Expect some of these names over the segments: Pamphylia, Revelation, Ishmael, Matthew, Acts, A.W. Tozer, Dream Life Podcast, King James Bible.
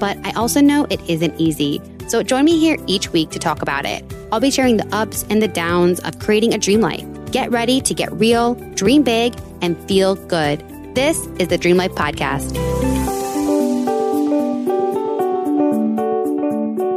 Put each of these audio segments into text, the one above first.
But I also know it isn't easy. So join me here each week to talk about it. I'll be sharing the ups and the downs of creating a dream life. Get ready to get real, dream big, and feel good. This is the Dream Life Podcast.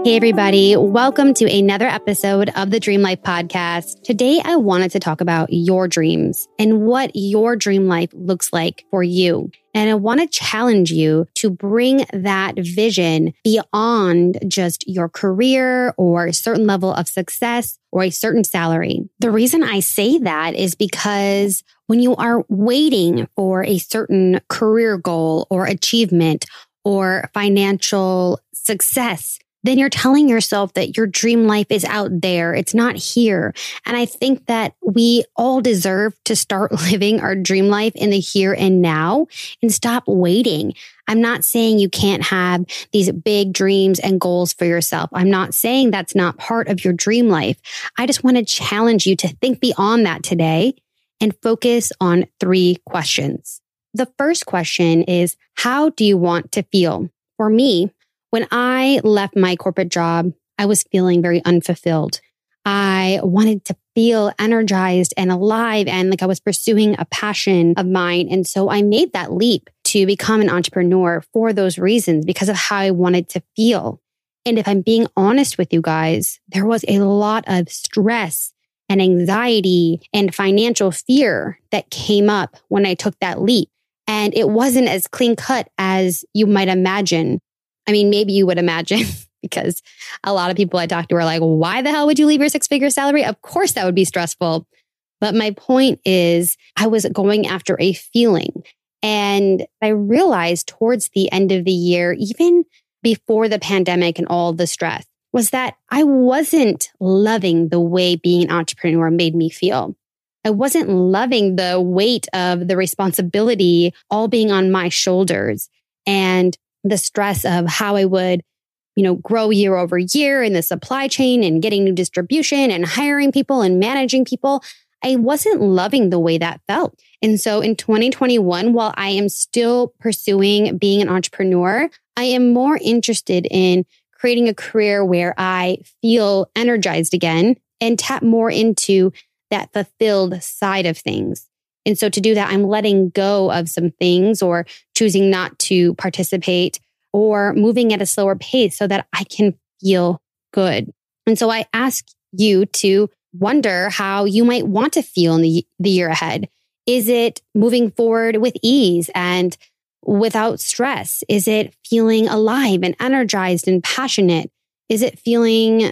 Hey everybody, welcome to another episode of the Dream Life Podcast. Today I wanted to talk about your dreams and what your dream life looks like for you. And I want to challenge you to bring that vision beyond just your career or a certain level of success or a certain salary. The reason I say that is because when you are waiting for a certain career goal or achievement or financial success, then you're telling yourself that your dream life is out there. It's not here. And I think that we all deserve to start living our dream life in the here and now and stop waiting. I'm not saying you can't have these big dreams and goals for yourself. I'm not saying that's not part of your dream life. I just want to challenge you to think beyond that today and focus on three questions. The first question is, how do you want to feel? For me, when I left my corporate job, I was feeling very unfulfilled. I wanted to feel energized and alive and like I was pursuing a passion of mine. And so I made that leap to become an entrepreneur for those reasons, because of how I wanted to feel. And if I'm being honest with you guys, there was a lot of stress and anxiety and financial fear that came up when I took that leap. And it wasn't as clean cut as you might imagine. I mean, maybe you would imagine, because a lot of people I talked to were like, why the hell would you leave your six-figure salary? Of course, that would be stressful. But my point is, I was going after a feeling. And I realized towards the end of the year, even before the pandemic and all the stress, was that I wasn't loving the way being an entrepreneur made me feel. I wasn't loving the weight of the responsibility all being on my shoulders. And the stress of how I would, grow year over year in the supply chain and getting new distribution and hiring people and managing people. I wasn't loving the way that felt. And so in 2021, while I am still pursuing being an entrepreneur, I am more interested in creating a career where I feel energized again and tap more into that fulfilled side of things. And so to do that, I'm letting go of some things or choosing not to participate or moving at a slower pace so that I can feel good. And so I ask you to wonder how you might want to feel in the year ahead. Is it moving forward with ease and without stress? Is it feeling alive and energized and passionate? Is it feeling,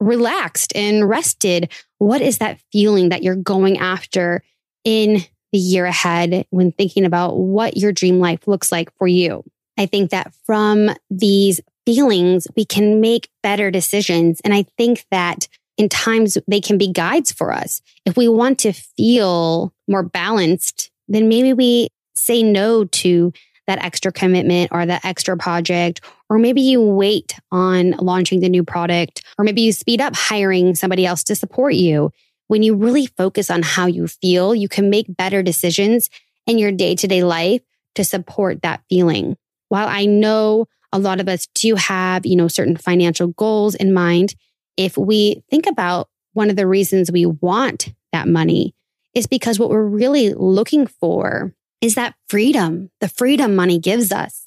relaxed and rested? What is that feeling that you're going after in the year ahead when thinking about what your dream life looks like for you? I think that from these feelings, we can make better decisions. And I think that in times they can be guides for us. If we want to feel more balanced, then maybe we say no to that extra commitment or that extra project, or maybe you wait on launching the new product, or maybe you speed up hiring somebody else to support you. When you really focus on how you feel, you can make better decisions in your day-to-day life to support that feeling. While I know a lot of us do have, certain financial goals in mind, if we think about one of the reasons we want that money is because what we're really looking for is that freedom, the freedom money gives us,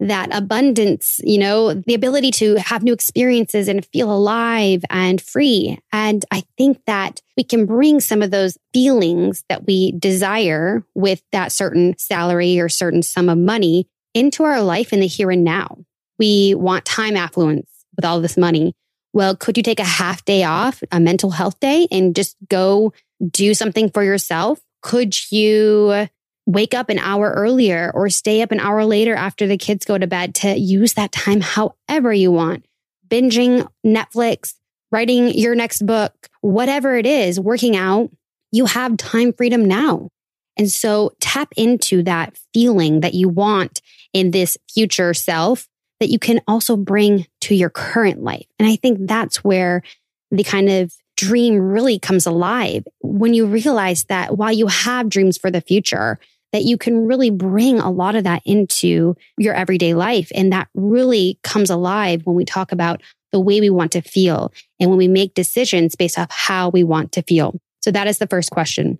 that abundance, the ability to have new experiences and feel alive and free. And I think that we can bring some of those feelings that we desire with that certain salary or certain sum of money into our life in the here and now. We want time affluence with all this money. Well, could you take a half day off, a mental health day, and just go do something for yourself? Could you wake up an hour earlier or stay up an hour later after the kids go to bed to use that time however you want. Binging Netflix, writing your next book, whatever it is, working out, you have time freedom now. And so tap into that feeling that you want in this future self that you can also bring to your current life. And I think that's where the kind of dream really comes alive, when you realize that while you have dreams for the future, that you can really bring a lot of that into your everyday life. And that really comes alive when we talk about the way we want to feel and when we make decisions based off how we want to feel. So that is the first question.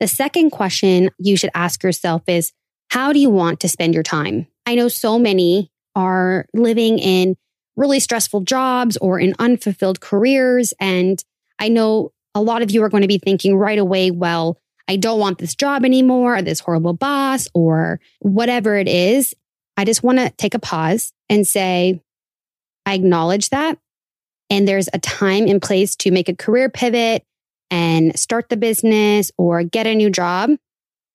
The second question you should ask yourself is, how do you want to spend your time? I know so many are living in really stressful jobs or in unfulfilled careers. And I know a lot of you are going to be thinking right away, well, I don't want this job anymore, or this horrible boss, or whatever it is. I just want to take a pause and say, I acknowledge that. And there's a time and place to make a career pivot and start the business or get a new job.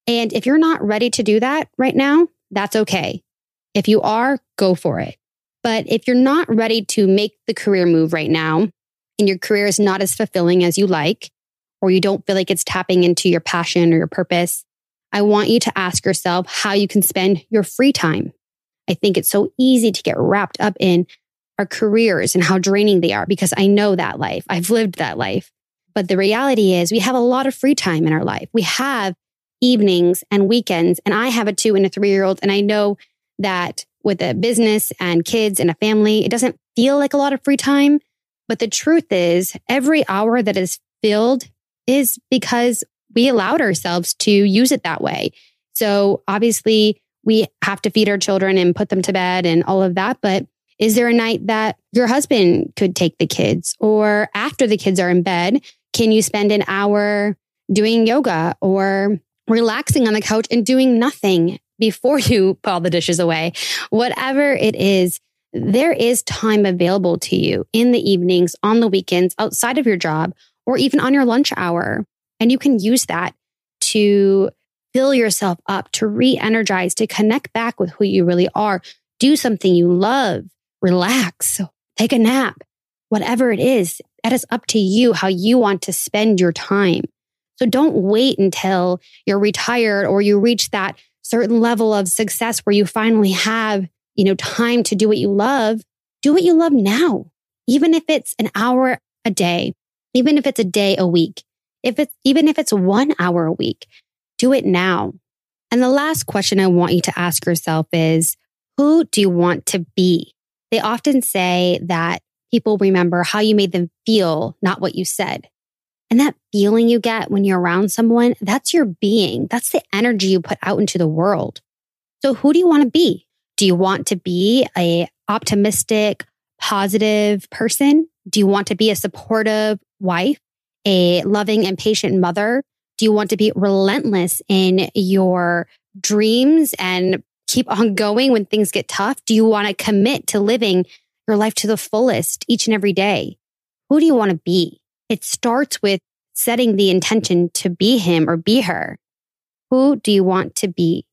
And if you're not ready to do that right now, that's okay. If you are, go for it. But if you're not ready to make the career move right now, and your career is not as fulfilling as you like, or you don't feel like it's tapping into your passion or your purpose, I want you to ask yourself how you can spend your free time. I think it's so easy to get wrapped up in our careers and how draining they are, because I know that life. I've lived that life. But the reality is we have a lot of free time in our life. We have evenings and weekends, and I have a 2- and 3-year-old. And I know that with a business and kids and a family, it doesn't feel like a lot of free time. But the truth is, every hour that is filled is because we allowed ourselves to use it that way. So obviously, we have to feed our children and put them to bed and all of that. But is there a night that your husband could take the kids? Or after the kids are in bed, can you spend an hour doing yoga or relaxing on the couch and doing nothing before you pile the dishes away? Whatever it is, there is time available to you in the evenings, on the weekends, outside of your job, or even on your lunch hour. And you can use that to fill yourself up, to re-energize, to connect back with who you really are. Do something you love, relax, take a nap, whatever it is. That is up to you how you want to spend your time. So don't wait until you're retired or you reach that certain level of success where you finally have time to do what you love. Do what you love now. Even if it's an hour a day, even if it's a day a week, even if it's 1 hour a week, do it now. And the last question I want you to ask yourself is, who do you want to be? They often say that people remember how you made them feel, not what you said. And that feeling you get when you're around someone, that's your being. That's the energy you put out into the world. So who do you want to be? Do you want to be an optimistic, positive person? Do you want to be a supportive wife, a loving and patient mother? Do you want to be relentless in your dreams and keep on going when things get tough? Do you want to commit to living your life to the fullest each and every day? Who do you want to be? It starts with setting the intention to be him or be her. Who do you want to be?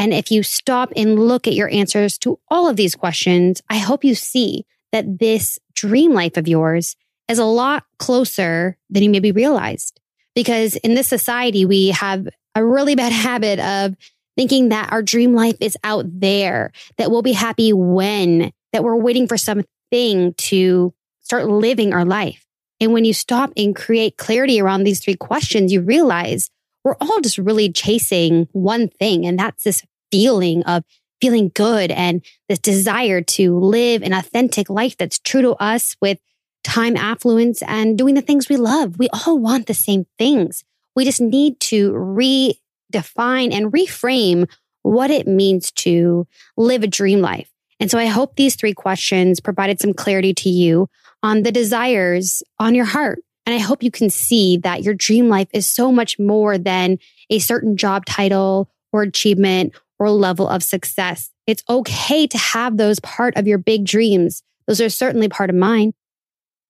And if you stop and look at your answers to all of these questions, I hope you see that this dream life of yours is a lot closer than you maybe realized. Because in this society, we have a really bad habit of thinking that our dream life is out there, that we'll be happy when, that we're waiting for something to start living our life. And when you stop and create clarity around these three questions, you realize we're all just really chasing one thing. And that's this feeling of feeling good and this desire to live an authentic life that's true to us with time, affluence, and doing the things we love. We all want the same things. We just need to redefine and reframe what it means to live a dream life. And so I hope these three questions provided some clarity to you on the desires on your heart. And I hope you can see that your dream life is so much more than a certain job title or achievement or level of success. It's okay to have those part of your big dreams. Those are certainly part of mine,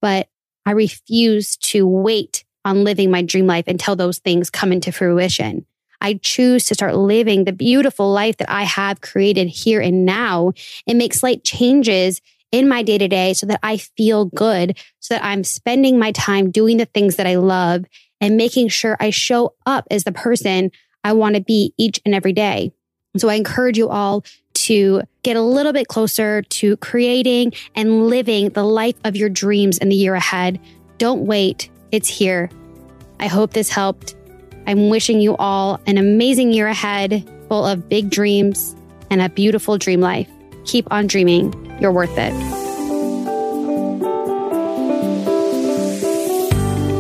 but I refuse to wait on living my dream life until those things come into fruition. I choose to start living the beautiful life that I have created here and now and make slight changes in my day-to-day so that I feel good, so that I'm spending my time doing the things that I love and making sure I show up as the person I want to be each and every day. So I encourage you all to get a little bit closer to creating and living the life of your dreams in the year ahead. Don't wait. It's here. I hope this helped. I'm wishing you all an amazing year ahead, full of big dreams and a beautiful dream life. Keep on dreaming. You're worth it.